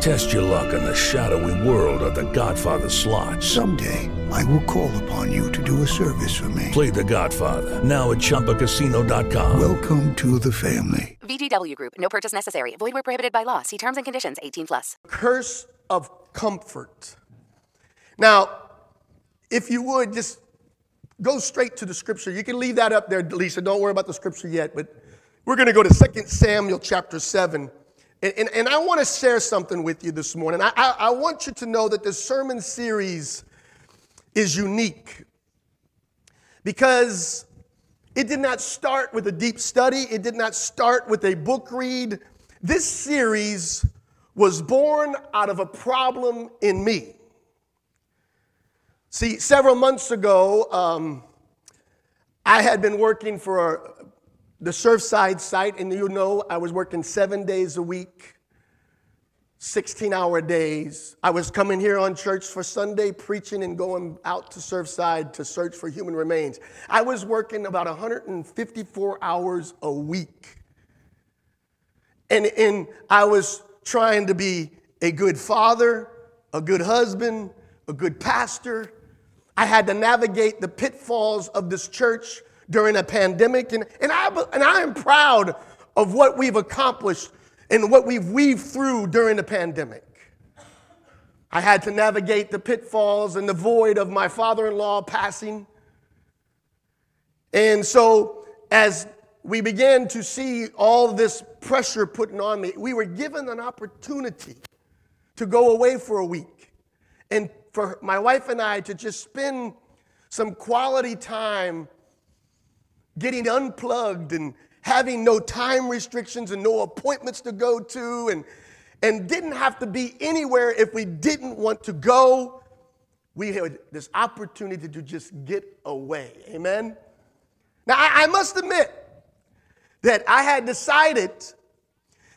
Test your luck in the shadowy world of The Godfather slot. Someday, I will call upon you to do a service for me. Play The Godfather, now at ChumbaCasino.com. Welcome to the family. VGW Group, no purchase necessary. Void where prohibited by law. See terms and conditions, 18+. Curse of comfort. Now, if you would, just go straight to the scripture. You can leave that up there, Lisa. Don't worry about the scripture yet, but we're going to go to 2 Samuel chapter 7. And I want to share something with you this morning. I want you to know that this sermon series is unique because it did not start with a deep study. It did not start with a book read. This series was born out of a problem in me. See, several months ago, I had been working for the Surfside site, and you know I was working 7 days a week, 16-hour days. I was coming here on church for Sunday, preaching and going out to Surfside to search for human remains. I was working about 154 hours a week. And I was trying to be a good father, a good husband, a good pastor. I had to navigate the pitfalls of this church during a pandemic, and I am proud of what we've accomplished and what we've weaved through during the pandemic. I had to navigate the pitfalls and the void of my father-in-law passing. And so as we began to see all this pressure putting on me, we were given an opportunity to go away for a week and for my wife and I to just spend some quality time getting unplugged and having no time restrictions and no appointments to go to, and didn't have to be anywhere if we didn't want to go. We had this opportunity to just get away. Amen? Now, I must admit that I had decided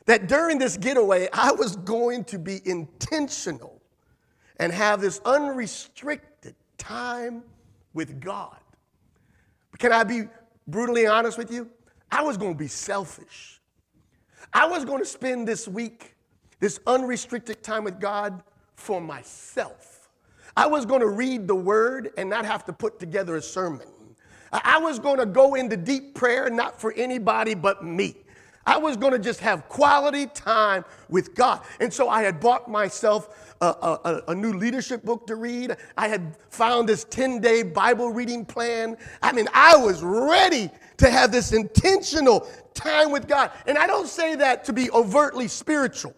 that during this getaway, I was going to be intentional and have this unrestricted time with God. Can I be brutally honest with you? I was going to be selfish. I was going to spend this week, this unrestricted time with God for myself. I was going to read the word and not have to put together a sermon. I was going to go into deep prayer, not for anybody but me. I was going to just have quality time with God. And so I had bought myself a new leadership book to read. I had found this 10-day Bible reading plan. I mean, I was ready to have this intentional time with God. And I don't say that to be overtly spiritual.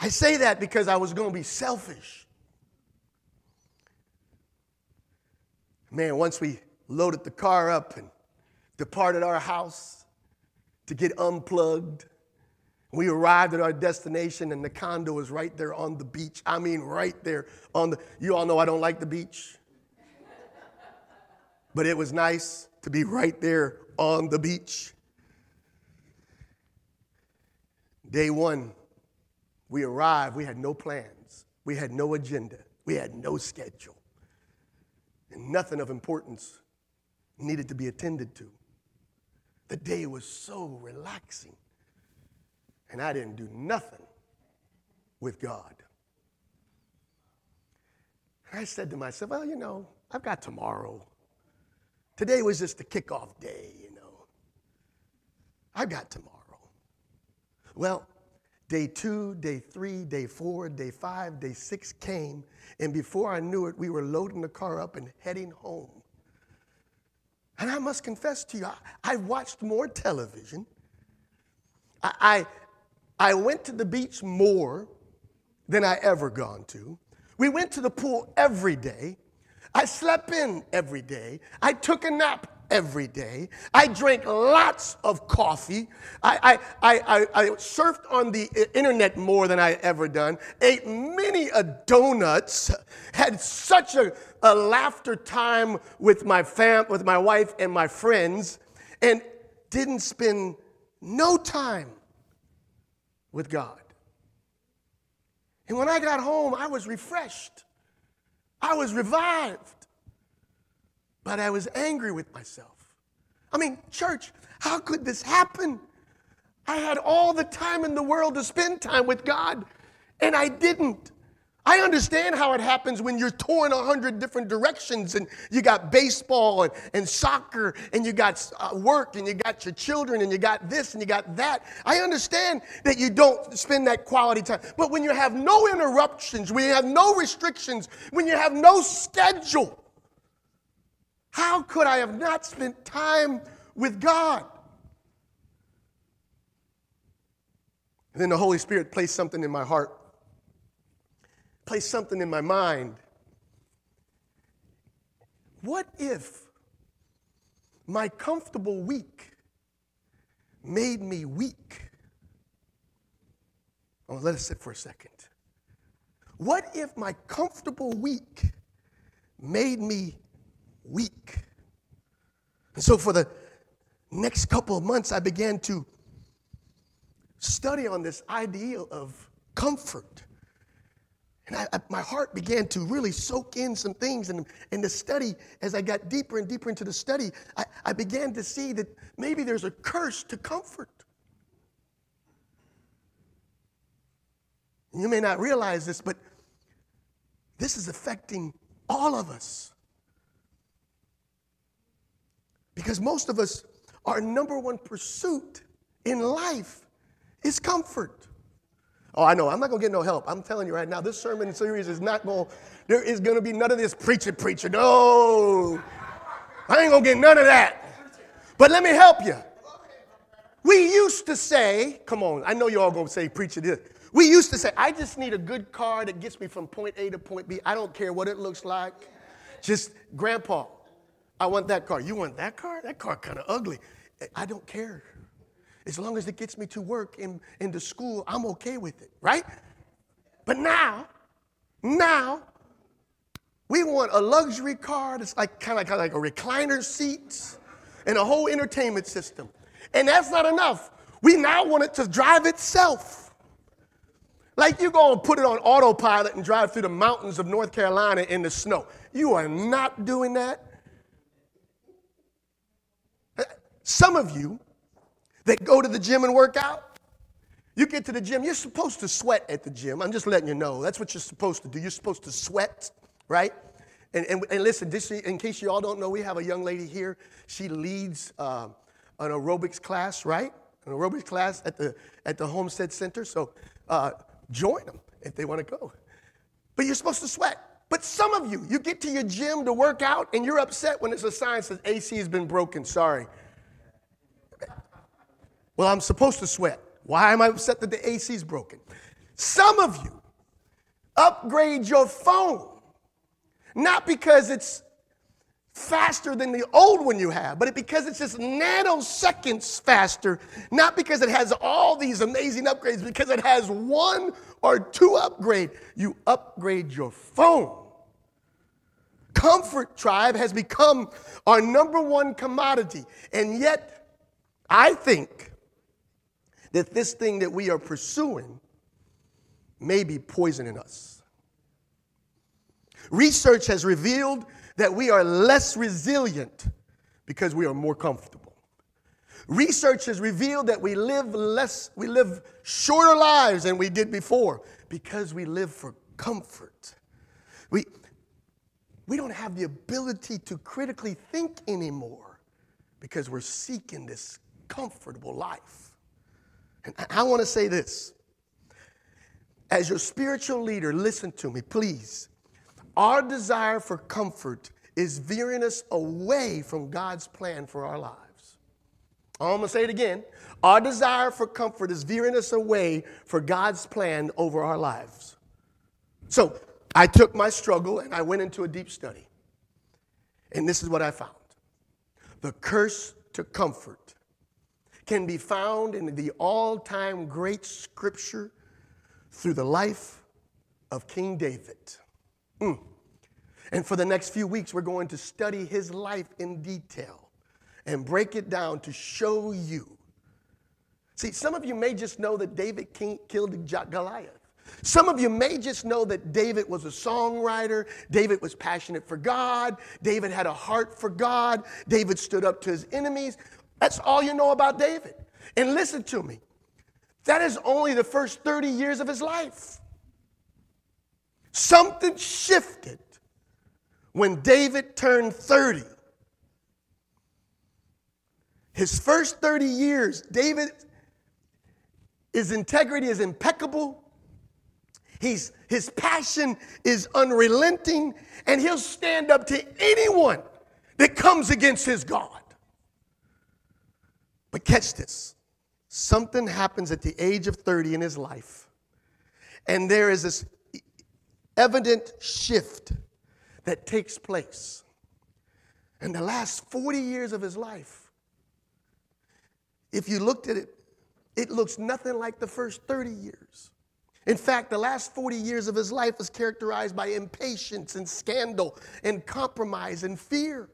I say that because I was going to be selfish. Man, once we loaded the car up and departed our house to get unplugged. We arrived at our destination, and the condo was right there on the beach. I mean, right there on the, you all know I don't like the beach. But it was nice to be right there on the beach. Day one, we arrived. We had no plans. We had no agenda. We had no schedule. And nothing of importance needed to be attended to. The day was so relaxing, and I didn't do nothing with God. And I said to myself, well, you know, I've got tomorrow. Today was just the kickoff day, you know. I've got tomorrow. Well, day 2, day 3, day 4, day 5, day 6 came, and before I knew it, we were loading the car up and heading home. And I must confess to you, I watched more television. I went to the beach more than I ever gone to. We went to the pool every day. I slept in every day. I took a nap every day. I drank lots of coffee. I surfed on the internet more than I ever done. Ate many donuts. Had such a laughter time with my wife and my friends. And didn't spend no time with God. And when I got home, I was refreshed. I was revived. But I was angry with myself. I mean, church, how could this happen? I had all the time in the world to spend time with God, and I didn't. I understand how it happens when you're torn 100 different directions and you got baseball and soccer and you got work and you got your children and you got this and you got that. I understand that you don't spend that quality time. But when you have no interruptions, when you have no restrictions, when you have no schedule, how could I have not spent time with God? And then the Holy Spirit placed something in my heart. Place something in my mind. What if my comfortable week made me weak? Oh, let us sit for a second. What if my comfortable week made me weak? And so for the next couple of months, I began to study on this idea of comfort. And my heart began to really soak in some things. And the study, as I got deeper and deeper into the study, I began to see that maybe there's a curse to comfort. And you may not realize this, but this is affecting all of us. Because most of us, our number one pursuit in life is comfort. Oh, I know. I'm not going to get no help. I'm telling you right now, this sermon series is not going to, there is going to be none of this preacher. No. I ain't going to get none of that. But let me help you. We used to say, come on, I know you all going to say preacher this. We used to say, I just need a good car that gets me from point A to point B. I don't care what it looks like. Just, Grandpa, I want that car. You want that car? That car kind of ugly. I don't care. As long as it gets me to work and to school, I'm okay with it, right? But now, we want a luxury car that's like kind of like a recliner seat and a whole entertainment system. And that's not enough. We now want it to drive itself. Like you're going to put it on autopilot and drive through the mountains of North Carolina in the snow. You are not doing that. Some of you that go to the gym and work out. You get to the gym. You're supposed to sweat at the gym. I'm just letting you know. That's what you're supposed to do. You're supposed to sweat, right? And listen, this, in case you all don't know, we have a young lady here. She leads an aerobics class, right? An aerobics class at the Homestead Center. So join them if they want to go. But you're supposed to sweat. But some of you get to your gym to work out, and you're upset when it's a sign that says AC has been broken. Sorry. Well, I'm supposed to sweat. Why am I upset that the AC's broken? Some of you upgrade your phone, not because it's faster than the old one you have, but because it's just nanoseconds faster, not because it has all these amazing upgrades, because it has one or two upgrades. You upgrade your phone. Comfort, tribe, has become our number one commodity, and yet I think that this thing that we are pursuing may be poisoning us. Research has revealed that we are less resilient because we are more comfortable. Research has revealed that we live shorter lives than we did before because we live for comfort. We don't have the ability to critically think anymore because we're seeking this comfortable life. And I want to say this. As your spiritual leader, listen to me, please. Our desire for comfort is veering us away from God's plan for our lives. I'm going to say it again. Our desire for comfort is veering us away from God's plan over our lives. So I took my struggle and I went into a deep study. And this is what I found. The curse to comfort can be found in the all-time great scripture through the life of King David. And for the next few weeks, we're going to study his life in detail. and break it down to show you. See, some of you may just know that David killed Goliath. Some of you may just know that David was a songwriter. David was passionate for God. David had a heart for God. David stood up to his enemies. That's all you know about David. And listen to me. That is only the first 30 years of his life. Something shifted when David turned 30. His first 30 years, his integrity is impeccable. His passion is unrelenting, and he'll stand up to anyone that comes against his God. But catch this. Something happens at the age of 30 in his life, and there is this evident shift that takes place. In the last 40 years of his life, if you looked at it, it looks nothing like the first 30 years. In fact, the last 40 years of his life is characterized by impatience and scandal and compromise and fear.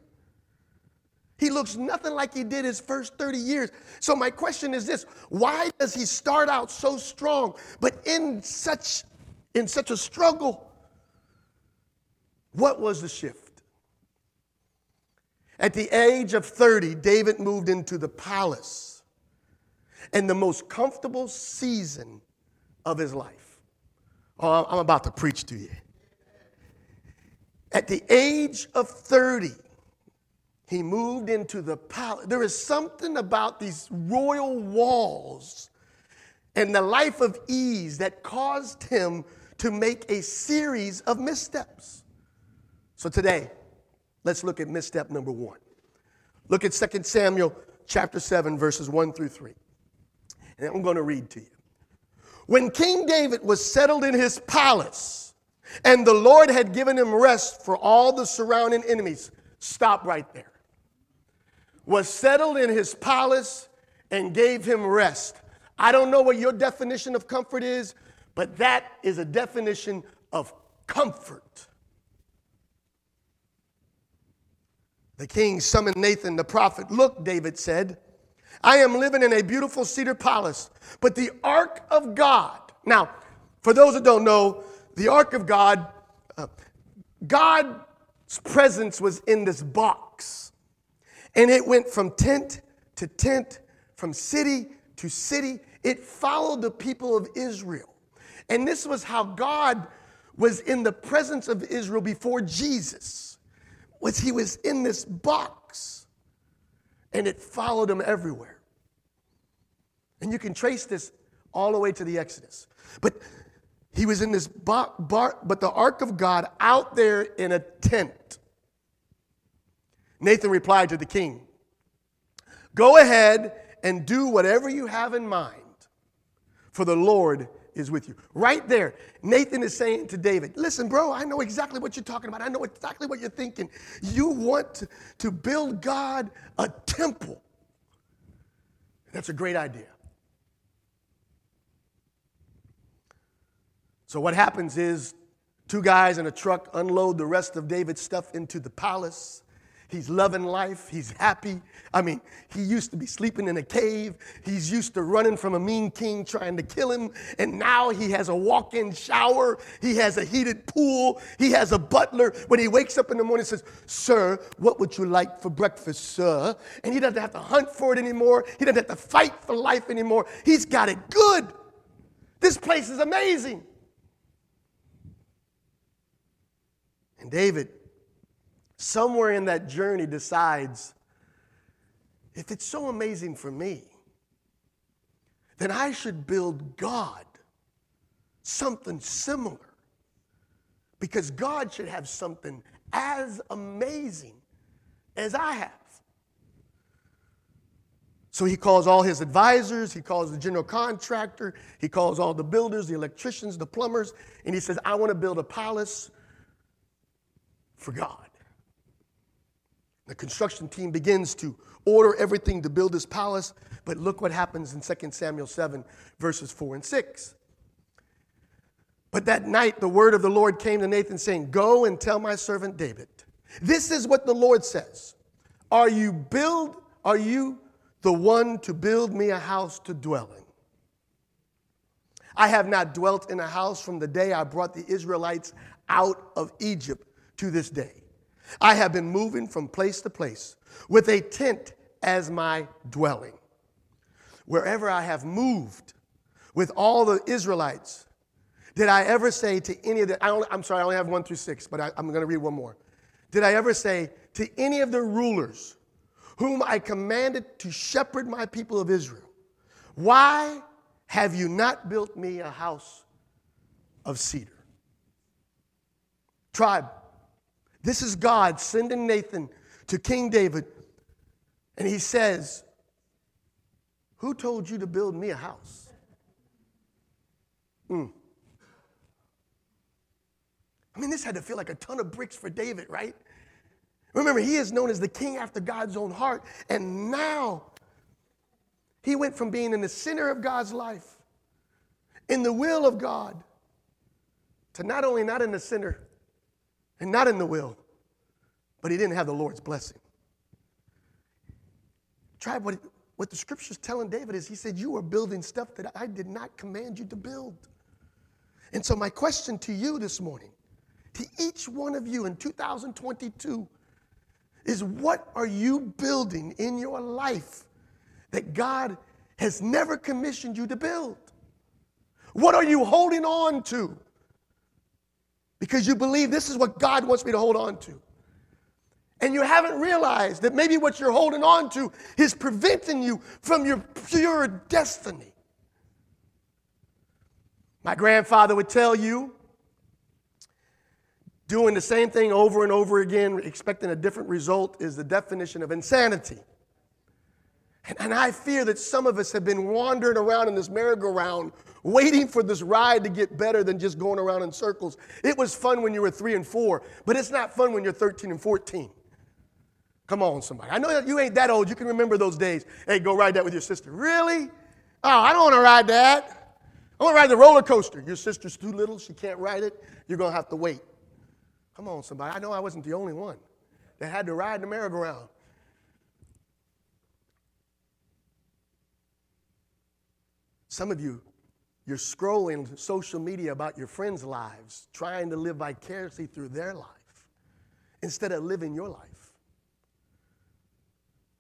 He looks nothing like he did his first 30 years. So my question is this: why does he start out so strong, but in such a struggle? What was the shift? At the age of 30, David moved into the palace and the most comfortable season of his life. Oh, I'm about to preach to you. At the age of 30, he moved into the palace. There is something about these royal walls and the life of ease that caused him to make a series of missteps. So today, let's look at misstep number 1. Look at 2 Samuel chapter 7, verses 1 through 3. And I'm going to read to you. When King David was settled in his palace, and the Lord had given him rest for all the surrounding enemies. Stop right there. Was settled in his palace and gave him rest. I don't know what your definition of comfort is, but that is a definition of comfort. The king summoned Nathan the prophet. Look, David said, I am living in a beautiful cedar palace, but the ark of God. Now, for those that don't know, the ark of God, God's presence was in this box. And it went from tent to tent, from city to city. It followed the people of Israel. And this was how God was in the presence of Israel before Jesus, was he was in this box. And it followed him everywhere. And you can trace this all the way to the Exodus. But he was in this but the ark of God out there in a tent. Nathan replied to the king, go ahead and do whatever you have in mind, for the Lord is with you. Right there, Nathan is saying to David, listen, bro, I know exactly what you're talking about. I know exactly what you're thinking. You want to build God a temple. That's a great idea. So what happens is two guys in a truck unload the rest of David's stuff into the palace. He's loving life. He's happy. I mean, he used to be sleeping in a cave. He's used to running from a mean king trying to kill him. And now he has a walk-in shower. He has a heated pool. He has a butler. When he wakes up in the morning, he says, sir, what would you like for breakfast, sir? And he doesn't have to hunt for it anymore. He doesn't have to fight for life anymore. He's got it good. This place is amazing. And David, somewhere in that journey, decides, if it's so amazing for me, then I should build God something similar, because God should have something as amazing as I have. So he calls all his advisors, he calls the general contractor, he calls all the builders, the electricians, the plumbers, and he says, I want to build a palace for God. The construction team begins to order everything to build this palace, but look what happens in 2 Samuel 7, verses 4 and 6. But that night the word of the Lord came to Nathan, saying, go and tell my servant David, this is what the Lord says. Are you build? Are you the one to build me a house to dwell in? I have not dwelt in a house from the day I brought the Israelites out of Egypt to this day. I have been moving from place to place with a tent as my dwelling. Wherever I have moved with all the Israelites, did I ever say to any of the, I only have 1 through 6, but I'm going to read one more. Did I ever say to any of the rulers whom I commanded to shepherd my people of Israel, why have you not built me a house of cedar? Tribe, this is God sending Nathan to King David, and he says, who told you to build me a house? I mean, this had to feel like a ton of bricks for David, right? Remember, he is known as the king after God's own heart, and now he went from being in the center of God's life, in the will of God, to not only not in the center and not in the will, but he didn't have the Lord's blessing. Tribe, what the scripture's telling David is, he said, you are building stuff that I did not command you to build. And so my question to you this morning, to each one of you in 2022, is what are you building in your life that God has never commissioned you to build? What are you holding on to? Because you believe this is what God wants me to hold on to. And you haven't realized that maybe what you're holding on to is preventing you from your pure destiny. My grandfather would tell you, doing the same thing over and over again, expecting a different result, is the definition of insanity. And I fear that some of us have been wandering around in this merry-go-round, waiting for this ride to get better than just going around in circles. It was fun when you were 3 and 4, but it's not fun when you're 13 and 14. Come on, somebody. I know that you ain't that old. You can remember those days. Hey, go ride that with your sister. Really? Oh, I don't want to ride that. I want to ride the roller coaster. Your sister's too little. She can't ride it. You're going to have to wait. Come on, somebody. I know I wasn't the only one that had to ride the merry-go-round. Some of you, you're scrolling social media about your friends' lives, trying to live vicariously through their life instead of living your life.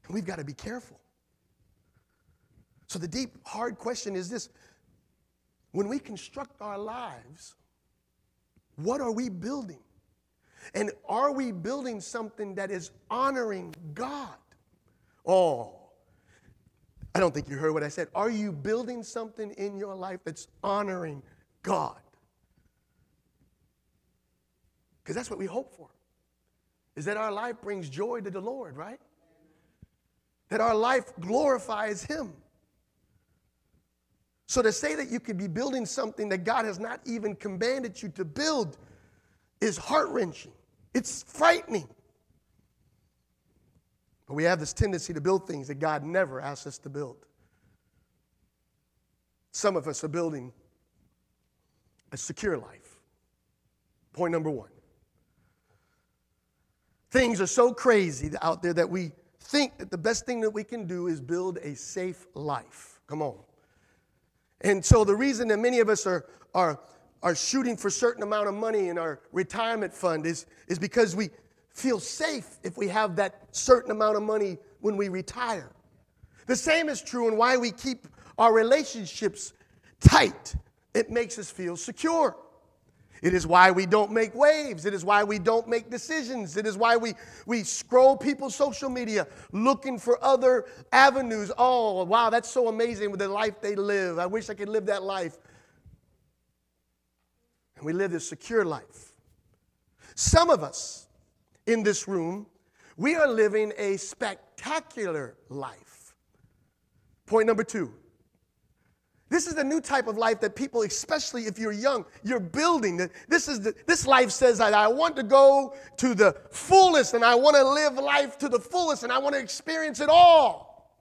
And we've got to be careful. So the deep, hard question is this. When we construct our lives, what are we building? And are we building something that is honoring God? Oh, I don't think you heard what I said. Are you building something in your life that's honoring God? Because that's what we hope for, is that our life brings joy to the Lord, right? That our life glorifies Him. So to say that you could be building something that God has not even commanded you to build is heart-wrenching. It's frightening. But we have this tendency to build things that God never asked us to build. Some of us are building a secure life. Point number one. Things are so crazy out there that we think that the best thing that we can do is build a safe life. Come on. And so the reason that many of us are shooting for a certain amount of money in our retirement fund is because we feel safe if we have that certain amount of money when we retire. The same is true in why we keep our relationships tight. It makes us feel secure. It is why we don't make waves. It is why we don't make decisions. It is why we scroll people's social media looking for other avenues. Oh, wow, that's so amazing with the life they live. I wish I could live that life. And we live this secure life. Some of us, in this room, we are living a spectacular life. Point number two. This is the new type of life that people, especially if you're young, you're building. This life says that I want to go to the fullest and I want to live life to the fullest and I want to experience it all.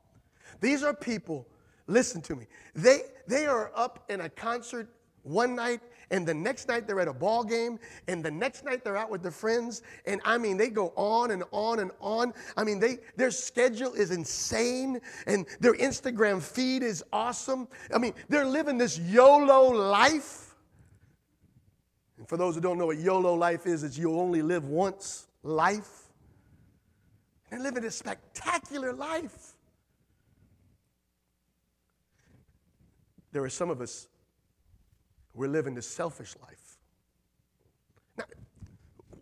These are people, listen to me, they are up in a concert one night and the next night they're at a ball game, and the next night they're out with their friends, and I mean, they go on and on and on. I mean, their schedule is insane, and their Instagram feed is awesome. I mean, they're living this YOLO life. And for those who don't know what YOLO life is, it's you only live once life. And they're living this spectacular life. There are some of us, we're living this selfish life. Now,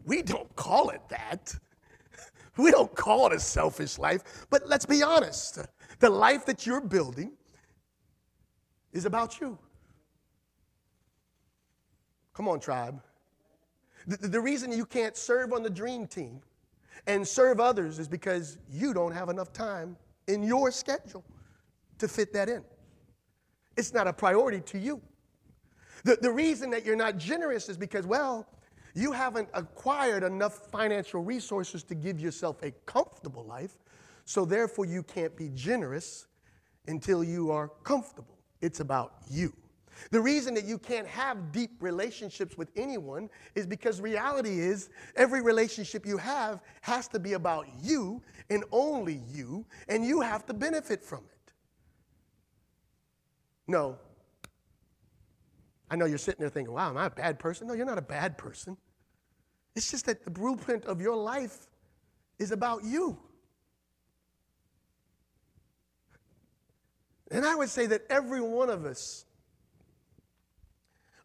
we don't call it that. We don't call it a selfish life, but let's be honest. The life that you're building is about you. Come on, tribe. The reason you can't serve on the dream team and serve others is because you don't have enough time in your schedule to fit that in. It's not a priority to you. The reason that you're not generous is because, well, you haven't acquired enough financial resources to give yourself a comfortable life, so therefore you can't be generous until you are comfortable. It's about you. The reason that you can't have deep relationships with anyone is because reality is every relationship you have has to be about you and only you, and you have to benefit from it. No. I know you're sitting there thinking, wow, am I a bad person? No, you're not a bad person. It's just that the blueprint of your life is about you. And I would say that every one of us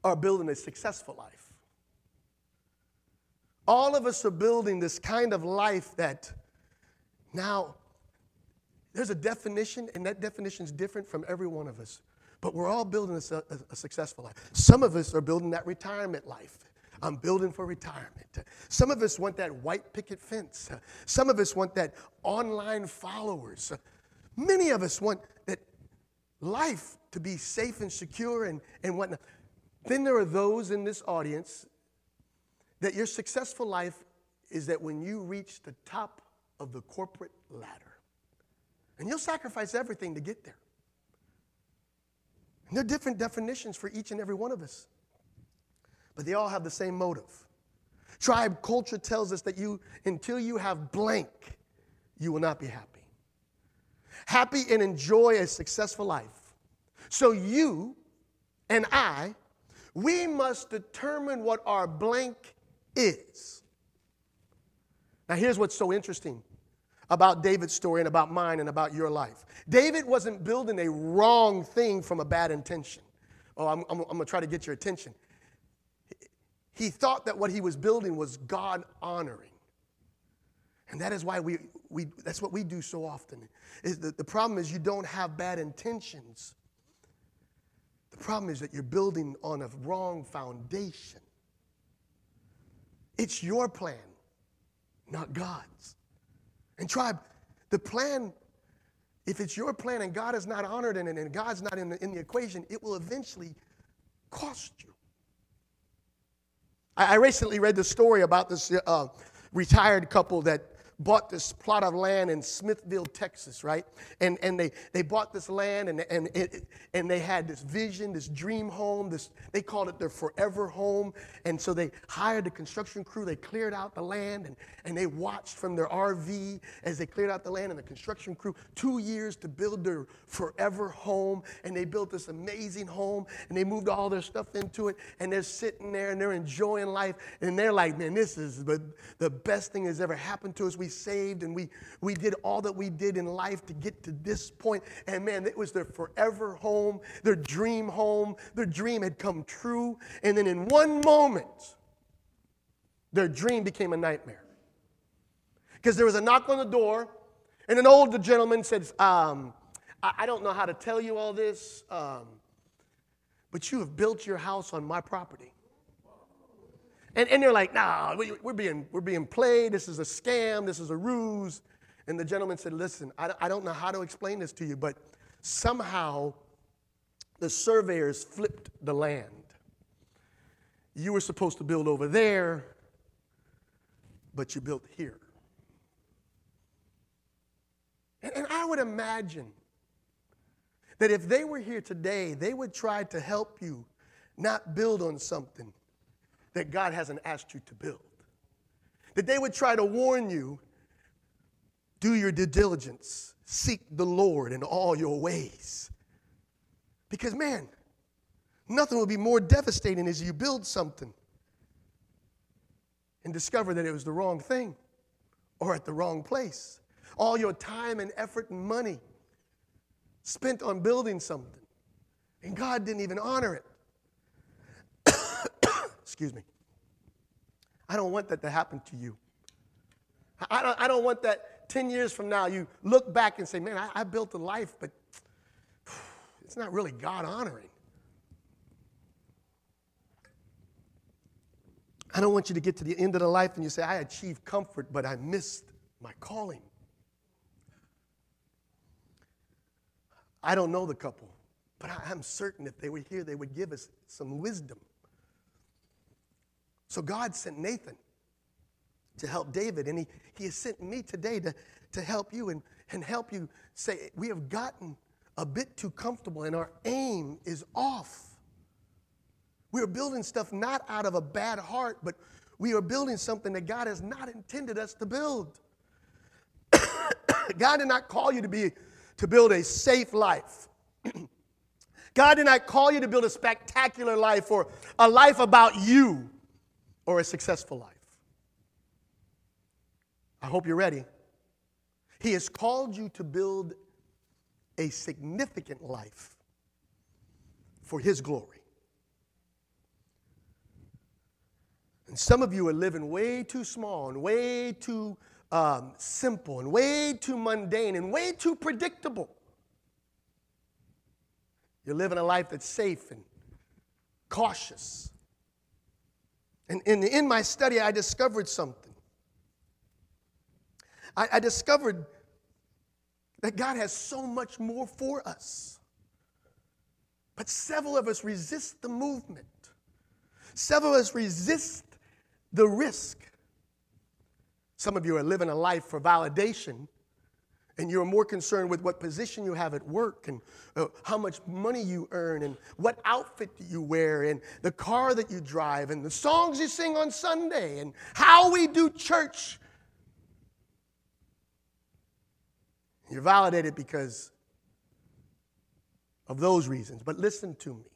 are building a successful life. All of us are building this kind of life that now there's a definition, and that definition is different from every one of us. But we're all building a successful life. Some of us are building that retirement life. I'm building for retirement. Some of us want that white picket fence. Some of us want that online followers. Many of us want that life to be safe and secure and whatnot. Then there are those in this audience that your successful life is that when you reach the top of the corporate ladder, and you'll sacrifice everything to get there. And there are different definitions for each and every one of us, but they all have the same motive. Tribe culture tells us that until you have blank, you will not be happy. Happy and enjoy a successful life. So you and I, we must determine what our blank is. Now, here's what's so interesting about David's story and about mine and about your life. David wasn't building a wrong thing from a bad intention. Oh, I'm going to try to get your attention. He thought that what he was building was God-honoring. And that is why that's what we do so often. Is the problem is you don't have bad intentions. The problem is that you're building on a wrong foundation. It's your plan, not God's. And tribe, the plan, if it's your plan and God is not honored in it and God's not in the equation, it will eventually cost you. I recently read the story about this retired couple that bought this plot of land in Smithville, Texas, right? And they bought this land and they had this vision, this dream home, they called it their forever home. And so they hired a construction crew, they cleared out the land and they watched from their RV as they cleared out the land and the construction crew, 2 years to build their forever home. And they built this amazing home and they moved all their stuff into it and they're sitting there and they're enjoying life and they're like, man, this is the best thing that's ever happened to us. We saved and we did all that we did in life to get to this point. And man, it was their forever home, their dream home. Their dream had come true. And then in one moment, their dream became a nightmare. Because there was a knock on the door and an older gentleman said, I don't know how to tell you all this, but you have built your house on my property. And they're like, nah, we're being played. This is a scam. This is a ruse. And the gentleman said, listen, I don't know how to explain this to you, but somehow the surveyors flipped the land. You were supposed to build over there, but you built here. And I would imagine that if they were here today, they would try to help you not build on something that God hasn't asked you to build. That they would try to warn you, do your due diligence, seek the Lord in all your ways. Because, man, nothing would be more devastating as you build something and discover that it was the wrong thing or at the wrong place. All your time and effort and money spent on building something, and God didn't even honor it. Excuse me. I don't want that to happen to you. I don't want that 10 years from now you look back and say, man, I built a life, but it's not really God-honoring. I don't want you to get to the end of the life and you say, I achieved comfort, but I missed my calling. I don't know the couple, but I'm certain if they were here, they would give us some wisdom. So God sent Nathan to help David, and he has sent me today to help you and help you say, we have gotten a bit too comfortable, and our aim is off. We are building stuff not out of a bad heart, but we are building something that God has not intended us to build. God did not call you to build a safe life. God did not call you to build a spectacular life or a life about you or a successful life. I hope you're ready. He has called you to build a significant life for His glory. And some of you are living way too small and way too simple and way too mundane and way too predictable. You're living a life that's safe and cautious. And in my study, I discovered something. I discovered that God has so much more for us. But several of us resist the movement. Several of us resist the risk. Some of you are living a life for validation, and you're more concerned with what position you have at work and how much money you earn and what outfit you wear and the car that you drive and the songs you sing on Sunday and how we do church. You're validated because of those reasons. But listen to me.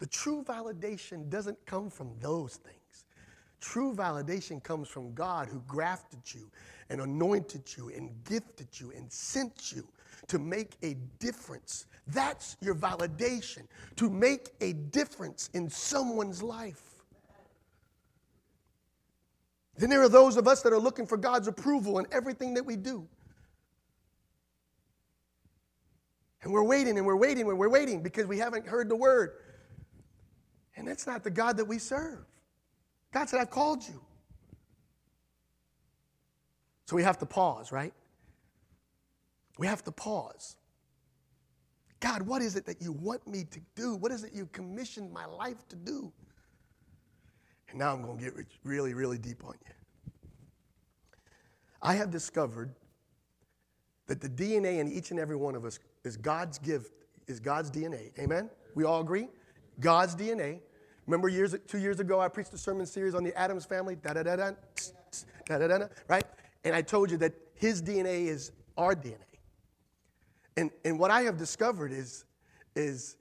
The true validation doesn't come from those things. True validation comes from God, who grafted you and anointed you and gifted you and sent you to make a difference. That's your validation, to make a difference in someone's life. Then there are those of us that are looking for God's approval in everything that we do. And we're waiting because we haven't heard the word. And that's not the God that we serve. God said, I've called you. So we have to pause, right? We have to pause. God, what is it that you want me to do? What is it you commissioned my life to do? And now I'm going to get really, really deep on you. I have discovered that the DNA in each and every one of us is God's gift, is God's DNA. Amen? We all agree? God's DNA. Remember 2 years ago, I preached a sermon series on the Addams family, right? And I told you that his DNA is our DNA. And what I have discovered is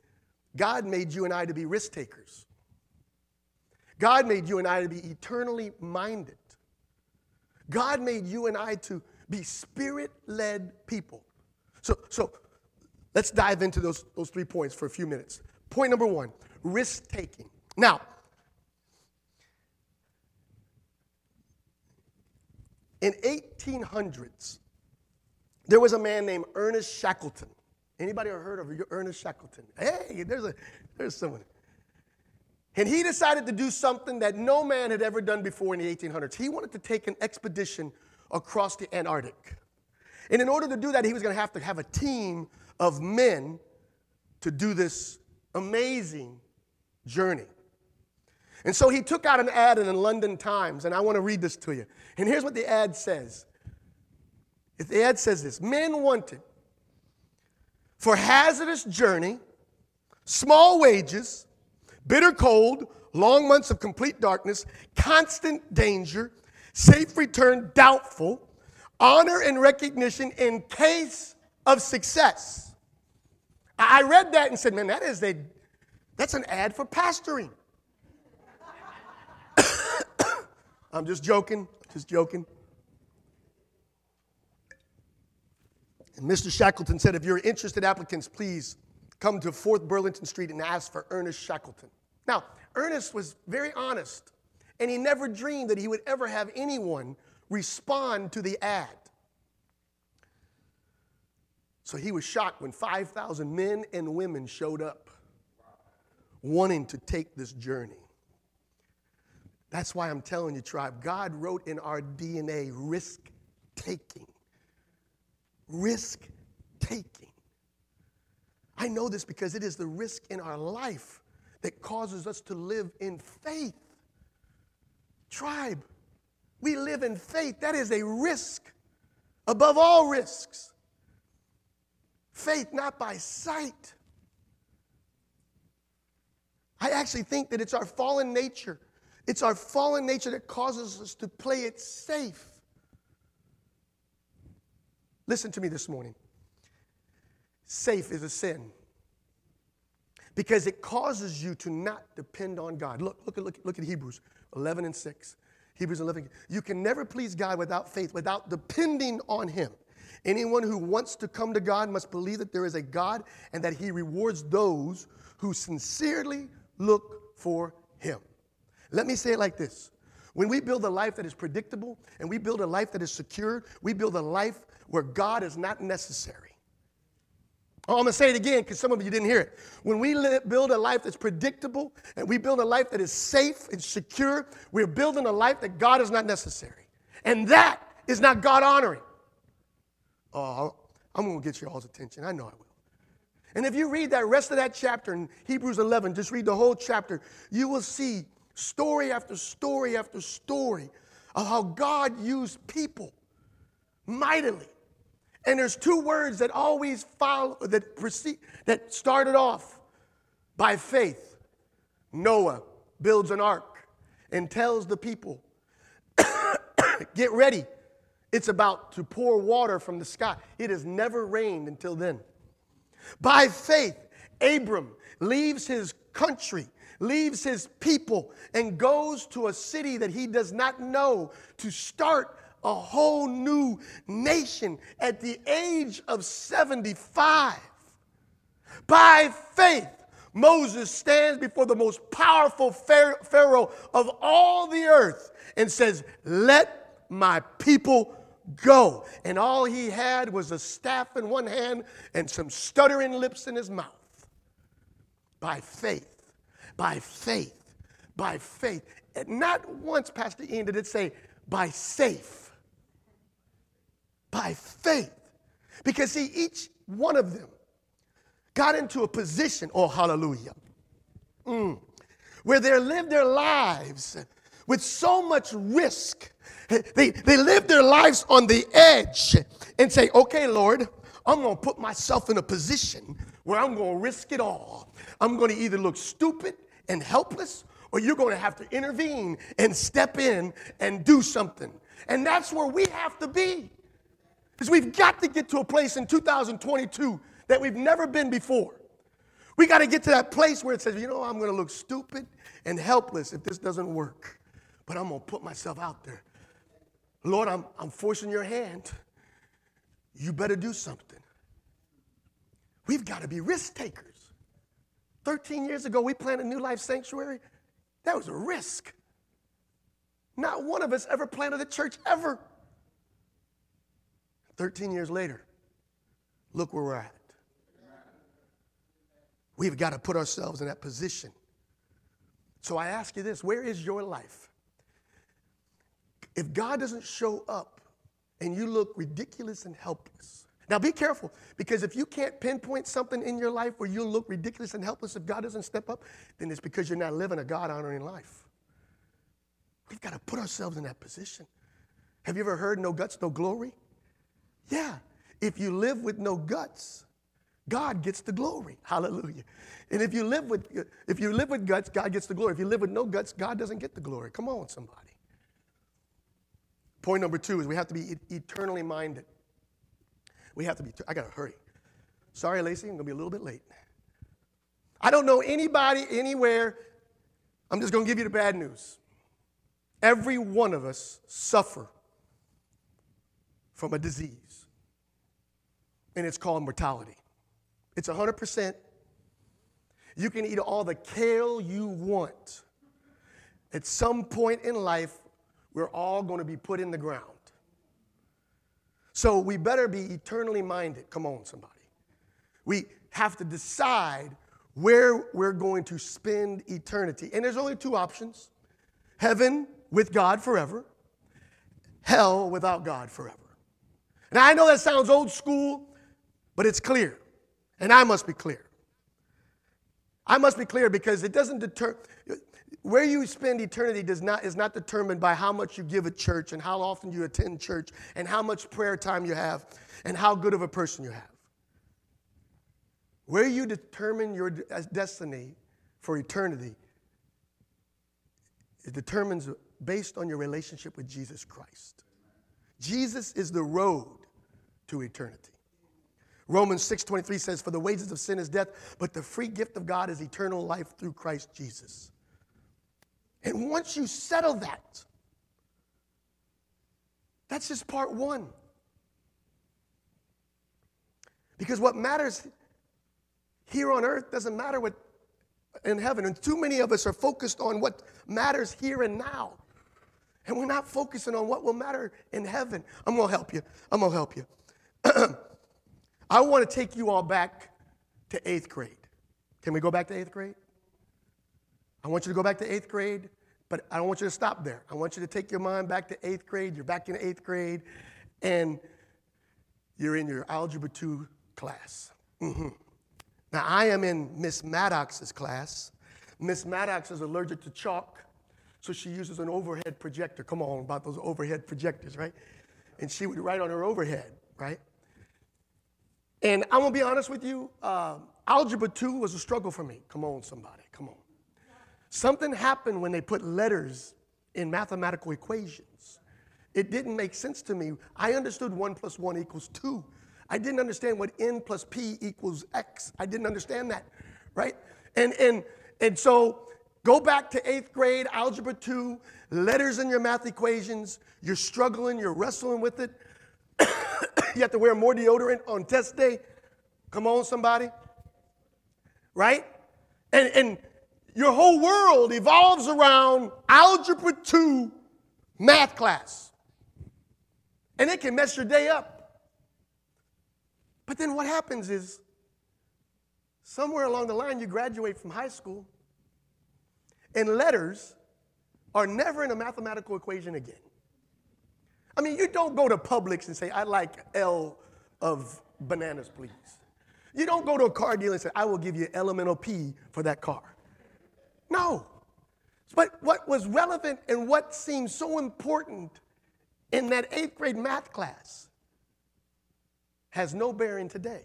God made you and I to be risk takers. God made you and I to be eternally minded. God made you and I to be spirit-led people. So let's dive into those 3 points for a few minutes. Point number 1, risk-taking. Now, in 1800s, there was a man named Ernest Shackleton. Anybody ever heard of Ernest Shackleton? Hey, there's someone. And he decided to do something that no man had ever done before in the 1800s. He wanted to take an expedition across the Antarctic. And in order to do that, he was going to have a team of men to do this amazing journey. And so he took out an ad in the London Times, and I want to read this to you. And here's what the ad says. The ad says this: men wanted for hazardous journey, small wages, Bitter cold, long months of complete darkness, constant danger, safe return doubtful, honor and recognition in case of success. I read that and said, man, that's an ad for pastoring. I'm just joking. And Mr. Shackleton said, if you're interested applicants, please come to 4th Burlington Street and ask for Ernest Shackleton. Now, Ernest was very honest, and he never dreamed that he would ever have anyone respond to the ad. So he was shocked when 5,000 men and women showed up wanting to take this journey. That's why I'm telling you, tribe, God wrote in our DNA risk-taking. Risk-taking. I know this because it is the risk in our life that causes us to live in faith. Tribe, we live in faith. That is a risk above all risks. Faith not by sight. I actually think that it's our fallen nature. It's our fallen nature that causes us to play it safe. Listen to me this morning. Safe is a sin because it causes you to not depend on God. Look at Hebrews 11 and 6. Hebrews 11. You can never please God without faith, without depending on Him. Anyone who wants to come to God must believe that there is a God and that He rewards those who sincerely look for Him. Let me say it like this. When we build a life that is predictable and we build a life that is secure, we build a life where God is not necessary. Oh, I'm going to say it again because some of you didn't hear it. When we build a life that's predictable and we build a life that is safe and secure, we're building a life that God is not necessary. And that is not God honoring. Oh, I'm going to get you all's attention. I know I will. And if you read that rest of that chapter in Hebrews 11, just read the whole chapter, you will see story after story after story of how God used people mightily. And there's two words that always follow, that precede, that started off by faith. Noah builds an ark and tells the people, get ready. It's about to pour water from the sky. It has never rained until then. By faith, Abram leaves his country, leaves his people, and goes to a city that he does not know to start a whole new nation at the age of 75. By faith, Moses stands before the most powerful Pharaoh of all the earth and says, let my people go. And all he had was a staff in one hand and some stuttering lips in his mouth. By faith, by faith, by faith. And not once, Pastor Ian, did it say, by safe. By faith. Because see, each one of them got into a position, oh hallelujah, where they lived their lives with so much risk. They lived their lives on the edge and say, okay, Lord, I'm going to put myself in a position where I'm going to risk it all. I'm going to either look stupid and helpless, or you're going to have to intervene and step in and do something. And that's where we have to be. Because we've got to get to a place in 2022 that we've never been before. We got to get to that place where it says, you know, I'm going to look stupid and helpless if this doesn't work. But I'm going to put myself out there. Lord, I'm forcing your hand. You better do something. We've got to be risk takers. 13 years ago, we planted New Life Sanctuary. That was a risk. Not one of us ever planted a church ever. 13 years later, look where we're at. We've got to put ourselves in that position. So I ask you this, where is your life? If God doesn't show up and you look ridiculous and helpless, now be careful, because if you can't pinpoint something in your life where you look ridiculous and helpless if God doesn't step up, then it's because you're not living a God-honoring life. We've got to put ourselves in that position. Have you ever heard no guts, no glory? Yeah, if you live with no guts, God gets the glory. Hallelujah. And if you live with guts, God gets the glory. If you live with no guts, God doesn't get the glory. Come on, somebody. Point number 2 is we have to be eternally minded. We have to be, I got to hurry. Sorry, Lacey, I'm going to be a little bit late. I don't know anybody anywhere. I'm just going to give you the bad news. Every one of us suffer from a disease, and it's called mortality. It's 100%. You can eat all the kale you want. At some point in life, we're all going to be put in the ground. So we better be eternally minded. Come on, somebody. We have to decide where we're going to spend eternity. And there's only 2 options. Heaven with God forever. Hell without God forever. And I know that sounds old school, but it's clear. And I must be clear. I must be clear because it doesn't deter... Where you spend eternity is not determined by how much you give at church and how often you attend church and how much prayer time you have and how good of a person you have. Where you determine your destiny for eternity, it determines based on your relationship with Jesus Christ. Jesus is the road to eternity. Romans 6:23 says, "For the wages of sin is death, but the free gift of God is eternal life through Christ Jesus." And once you settle that, that's just part 1. Because what matters here on earth doesn't matter what in heaven. And too many of us are focused on what matters here and now. And we're not focusing on what will matter in heaven. I'm going to help you. I want to take you all back to 8th grade. Can we go back to 8th grade? I want you to go back to 8th grade, but I don't want you to stop there. I want you to take your mind back to 8th grade. You're back in 8th grade, and you're in your Algebra 2 class. Mm-hmm. Now, I am in Ms. Maddox's class. Ms. Maddox is allergic to chalk, so she uses an overhead projector. Come on, about those overhead projectors, right? And she would write on her overhead, right? And I'm going to be honest with you, Algebra 2 was a struggle for me. Come on, somebody, come on. Something happened when they put letters in mathematical equations. It didn't make sense to me. I understood 1 + 1 = 2. I didn't understand what N + P = X. I didn't understand that, right? And so go back to 8th grade, Algebra 2, letters in your math equations. You're struggling. You're wrestling with it. You have to wear more deodorant on test day. Come on, somebody. Right? And your whole world evolves around Algebra 2 math class. And it can mess your day up. But then what happens is somewhere along the line you graduate from high school and letters are never in a mathematical equation again. I mean, you don't go to Publix and say, "I'd like L of bananas, please." You don't go to a car dealer and say, "I will give you elemental P for that car." No, but what was relevant and what seemed so important in that 8th grade math class has no bearing today.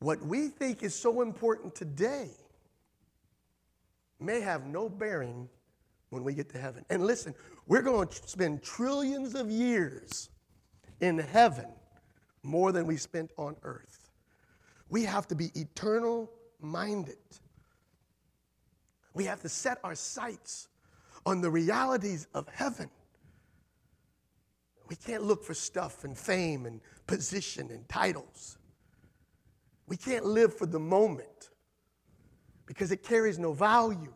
What we think is so important today may have no bearing when we get to heaven. And listen, we're going to spend trillions of years in heaven more than we spent on earth. We have to be eternal minded. We have to set our sights on the realities of heaven. We can't look for stuff and fame and position and titles. We can't live for the moment because it carries no value.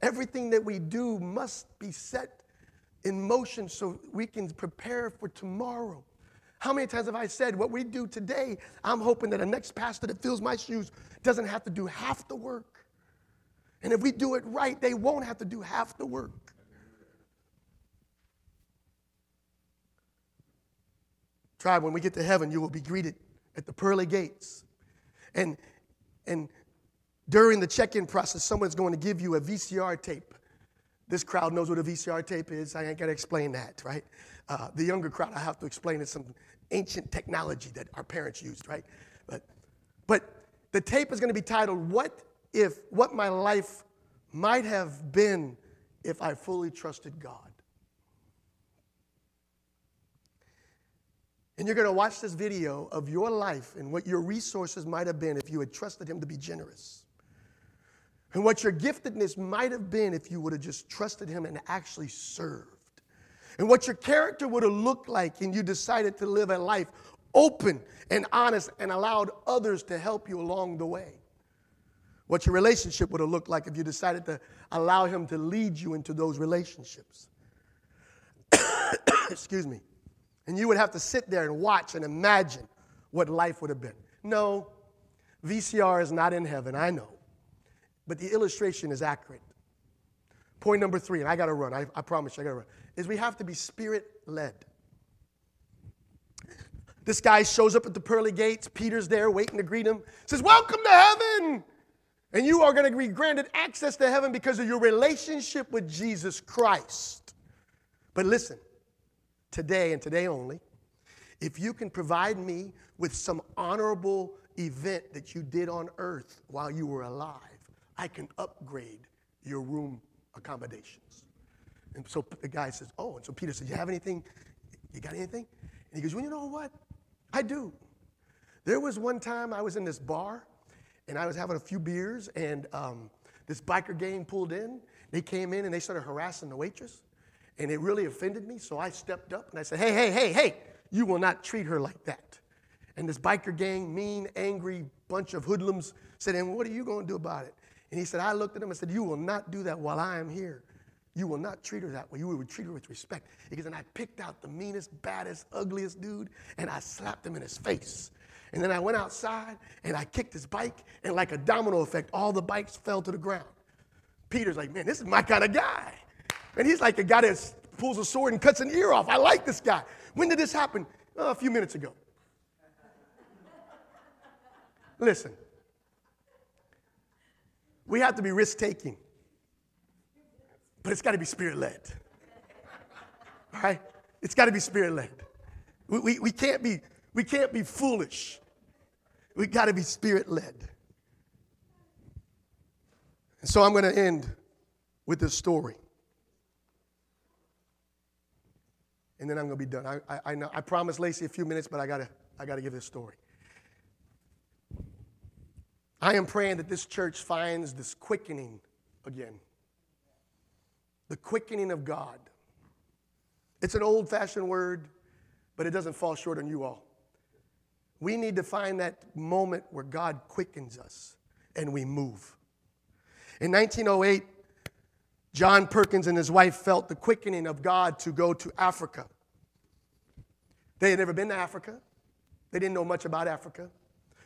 Everything that we do must be set in motion so we can prepare for tomorrow. How many times have I said, what we do today, I'm hoping that the next pastor that fills my shoes doesn't have to do half the work. And if we do it right, they won't have to do half the work. Tribe, when we get to heaven, you will be greeted at the pearly gates. And during the check-in process, someone's going to give you a VCR tape. This crowd knows what a VCR tape is. I ain't got to explain that, right? The younger crowd, I have to explain it some ancient technology that our parents used, right? But the tape is going to be titled, What If, What My Life Might Have Been If I Fully Trusted God. And you're going to watch this video of your life and what your resources might have been if you had trusted him to be generous. And what your giftedness might have been if you would have just trusted him and actually served. And what your character would have looked like and you decided to live a life open and honest and allowed others to help you along the way. What your relationship would have looked like if you decided to allow him to lead you into those relationships. Excuse me. And you would have to sit there and watch and imagine what life would have been. No, VCR is not in heaven, I know. But the illustration is accurate. Point number three, and I got to run. I promise you I got to run, is we have to be spirit-led. This guy shows up at the pearly gates. Peter's there waiting to greet him. Says, welcome to heaven. And you are going to be granted access to heaven because of your relationship with Jesus Christ. But listen. Today and today only, if you can provide me with some honorable event that you did on earth while you were alive, I can upgrade your room accommodations. And so the guy says, oh, and so Peter says, you have anything? You got anything? And he goes, well, you know what? I do. There was one time I was in this bar, and I was having a few beers, and this biker gang pulled in. They came in, and they started harassing the waitress. And it really offended me, so I stepped up and I said, hey, you will not treat her like that. And this biker gang, mean, angry bunch of hoodlums said, and what are you going to do about it? And he said, I looked at him and said, you will not do that while I am here. You will not treat her that way. You will treat her with respect. Because then I picked out the meanest, baddest, ugliest dude, and I slapped him in his face. And then I went outside, and I kicked his bike, and like a domino effect, all the bikes fell to the ground. Peter's like, man, this is my kind of guy. And he's like a guy that pulls a sword and cuts an ear off. I like this guy. When did this happen? Oh, a few minutes ago. Listen, we have to be risk-taking, but it's got to be spirit-led. All right? It's got to be spirit-led. We can't be foolish. We got to be spirit-led. And so I'm going to end with this story. And then I'm going to be done. I know. I promised Lacey a few minutes, but I gotta give this story. I am praying that this church finds this quickening again. The quickening of God. It's an old-fashioned word, but it doesn't fall short on you all. We need to find that moment where God quickens us and we move. In 1908, John Perkins and his wife felt the quickening of God to go to Africa. They had never been to Africa. They didn't know much about Africa.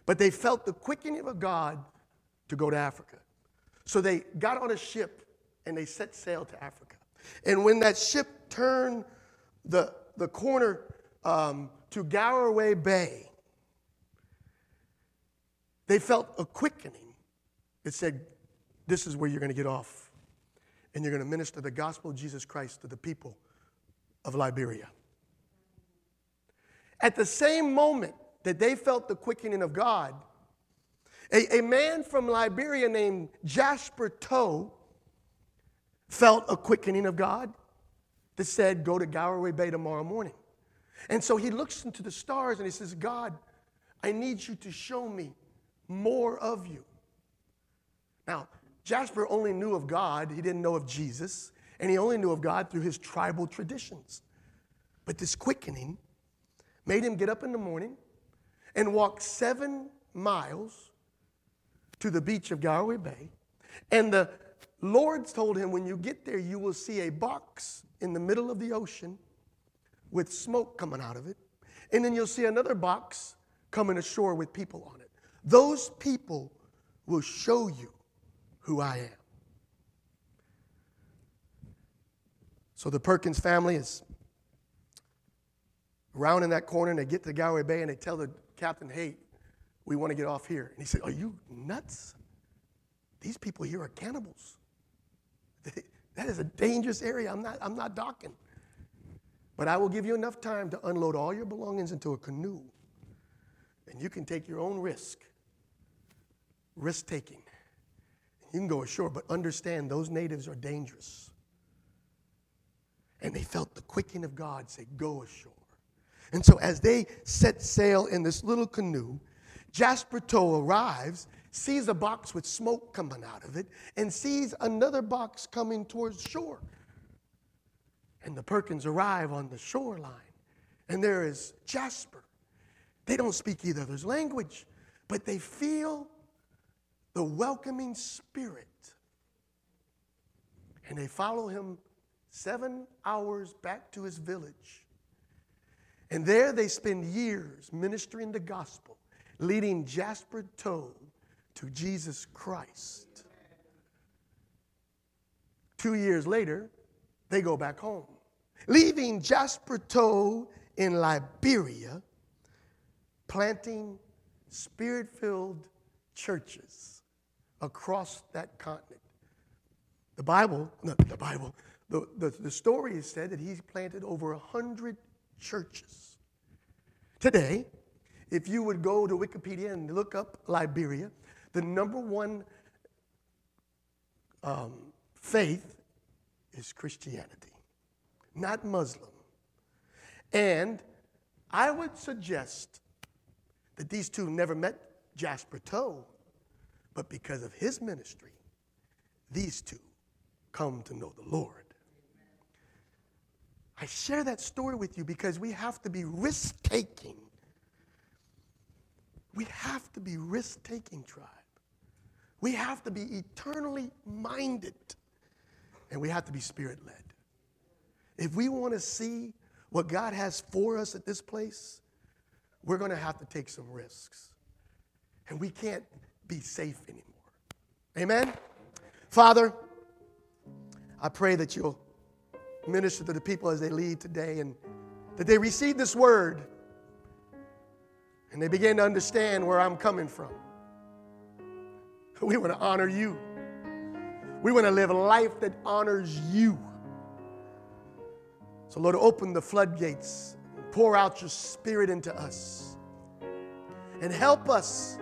But they felt the quickening of God to go to Africa. So they got on a ship and they set sail to Africa. And when that ship turned the corner to Garraway Bay, they felt a quickening that said, this is where you're going to get off. And you're going to minister the gospel of Jesus Christ to the people of Liberia. At the same moment that they felt the quickening of God, a man from Liberia named Jasper Toe felt a quickening of God that said, go to Garraway Bay tomorrow morning. And so he looks into the stars and he says, God, I need you to show me more of you. Now, Jasper only knew of God. He didn't know of Jesus. And he only knew of God through his tribal traditions. But this quickening made him get up in the morning and walk 7 miles to the beach of Garraway Bay. And the Lord told him, when you get there, you will see a box in the middle of the ocean with smoke coming out of it. And then you'll see another box coming ashore with people on it. Those people will show you who I am. So the Perkins family is around in that corner, and they get to Galway Bay, and they tell the captain, hey, we want to get off here. And he said, are you nuts? These people here are cannibals. That is a dangerous area. I'm not docking. But I will give you enough time to unload all your belongings into a canoe, and you can take your own risk-taking. You can go ashore, but understand those natives are dangerous. And they felt the quickening of God say, go ashore. And so as they set sail in this little canoe, Jasper Toe arrives, sees a box with smoke coming out of it, and sees another box coming towards shore. And the Perkins arrive on the shoreline, and there is Jasper. They don't speak either of those language, but they feel the welcoming spirit. And they follow him 7 hours back to his village. And there they spend years ministering the gospel, leading Jasper Toe to Jesus Christ. 2 years later, they go back home, leaving Jasper Toe in Liberia, planting spirit-filled churches across that continent. The story is said that he's planted over 100 churches. Today, if you would go to Wikipedia and look up Liberia, the number one faith is Christianity, not Muslim. And I would suggest that these two never met Jasper Toe, but because of his ministry, these two come to know the Lord. I share that story with you because we have to be risk-taking. We have to be risk-taking, tribe. We have to be eternally minded, and we have to be spirit-led. If we want to see what God has for us at this place, we're going to have to take some risks. And we can't be safe anymore. Amen? Father, I pray that you'll minister to the people as they leave today and that they receive this word and they begin to understand where I'm coming from. We want to honor you. We want to live a life that honors you. So, Lord, open the floodgates. Pour out your spirit into us. And help us.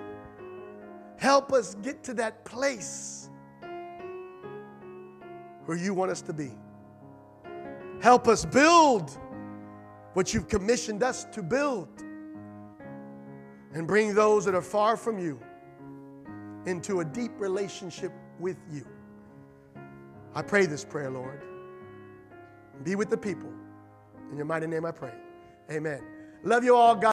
Help us get to that place where you want us to be. Help us build what you've commissioned us to build and bring those that are far from you into a deep relationship with you. I pray this prayer, Lord. Be with the people. In your mighty name I pray. Amen. Love you all, God.